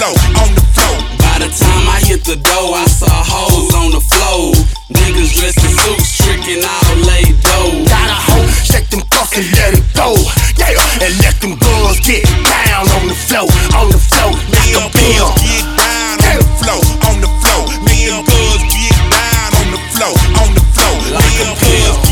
flow, on the flow. By the time I hit the door, I saw hoes on the floor. Niggas dressed in suits, tricking all laid dough. Got a hoe, shake them cuffs and let it go. Yeah, and let them guns get down on the flow, on the flow. Let them bills get down on the flow, on the flow. Let them guns get down on the flow, on the flow. Let them bills.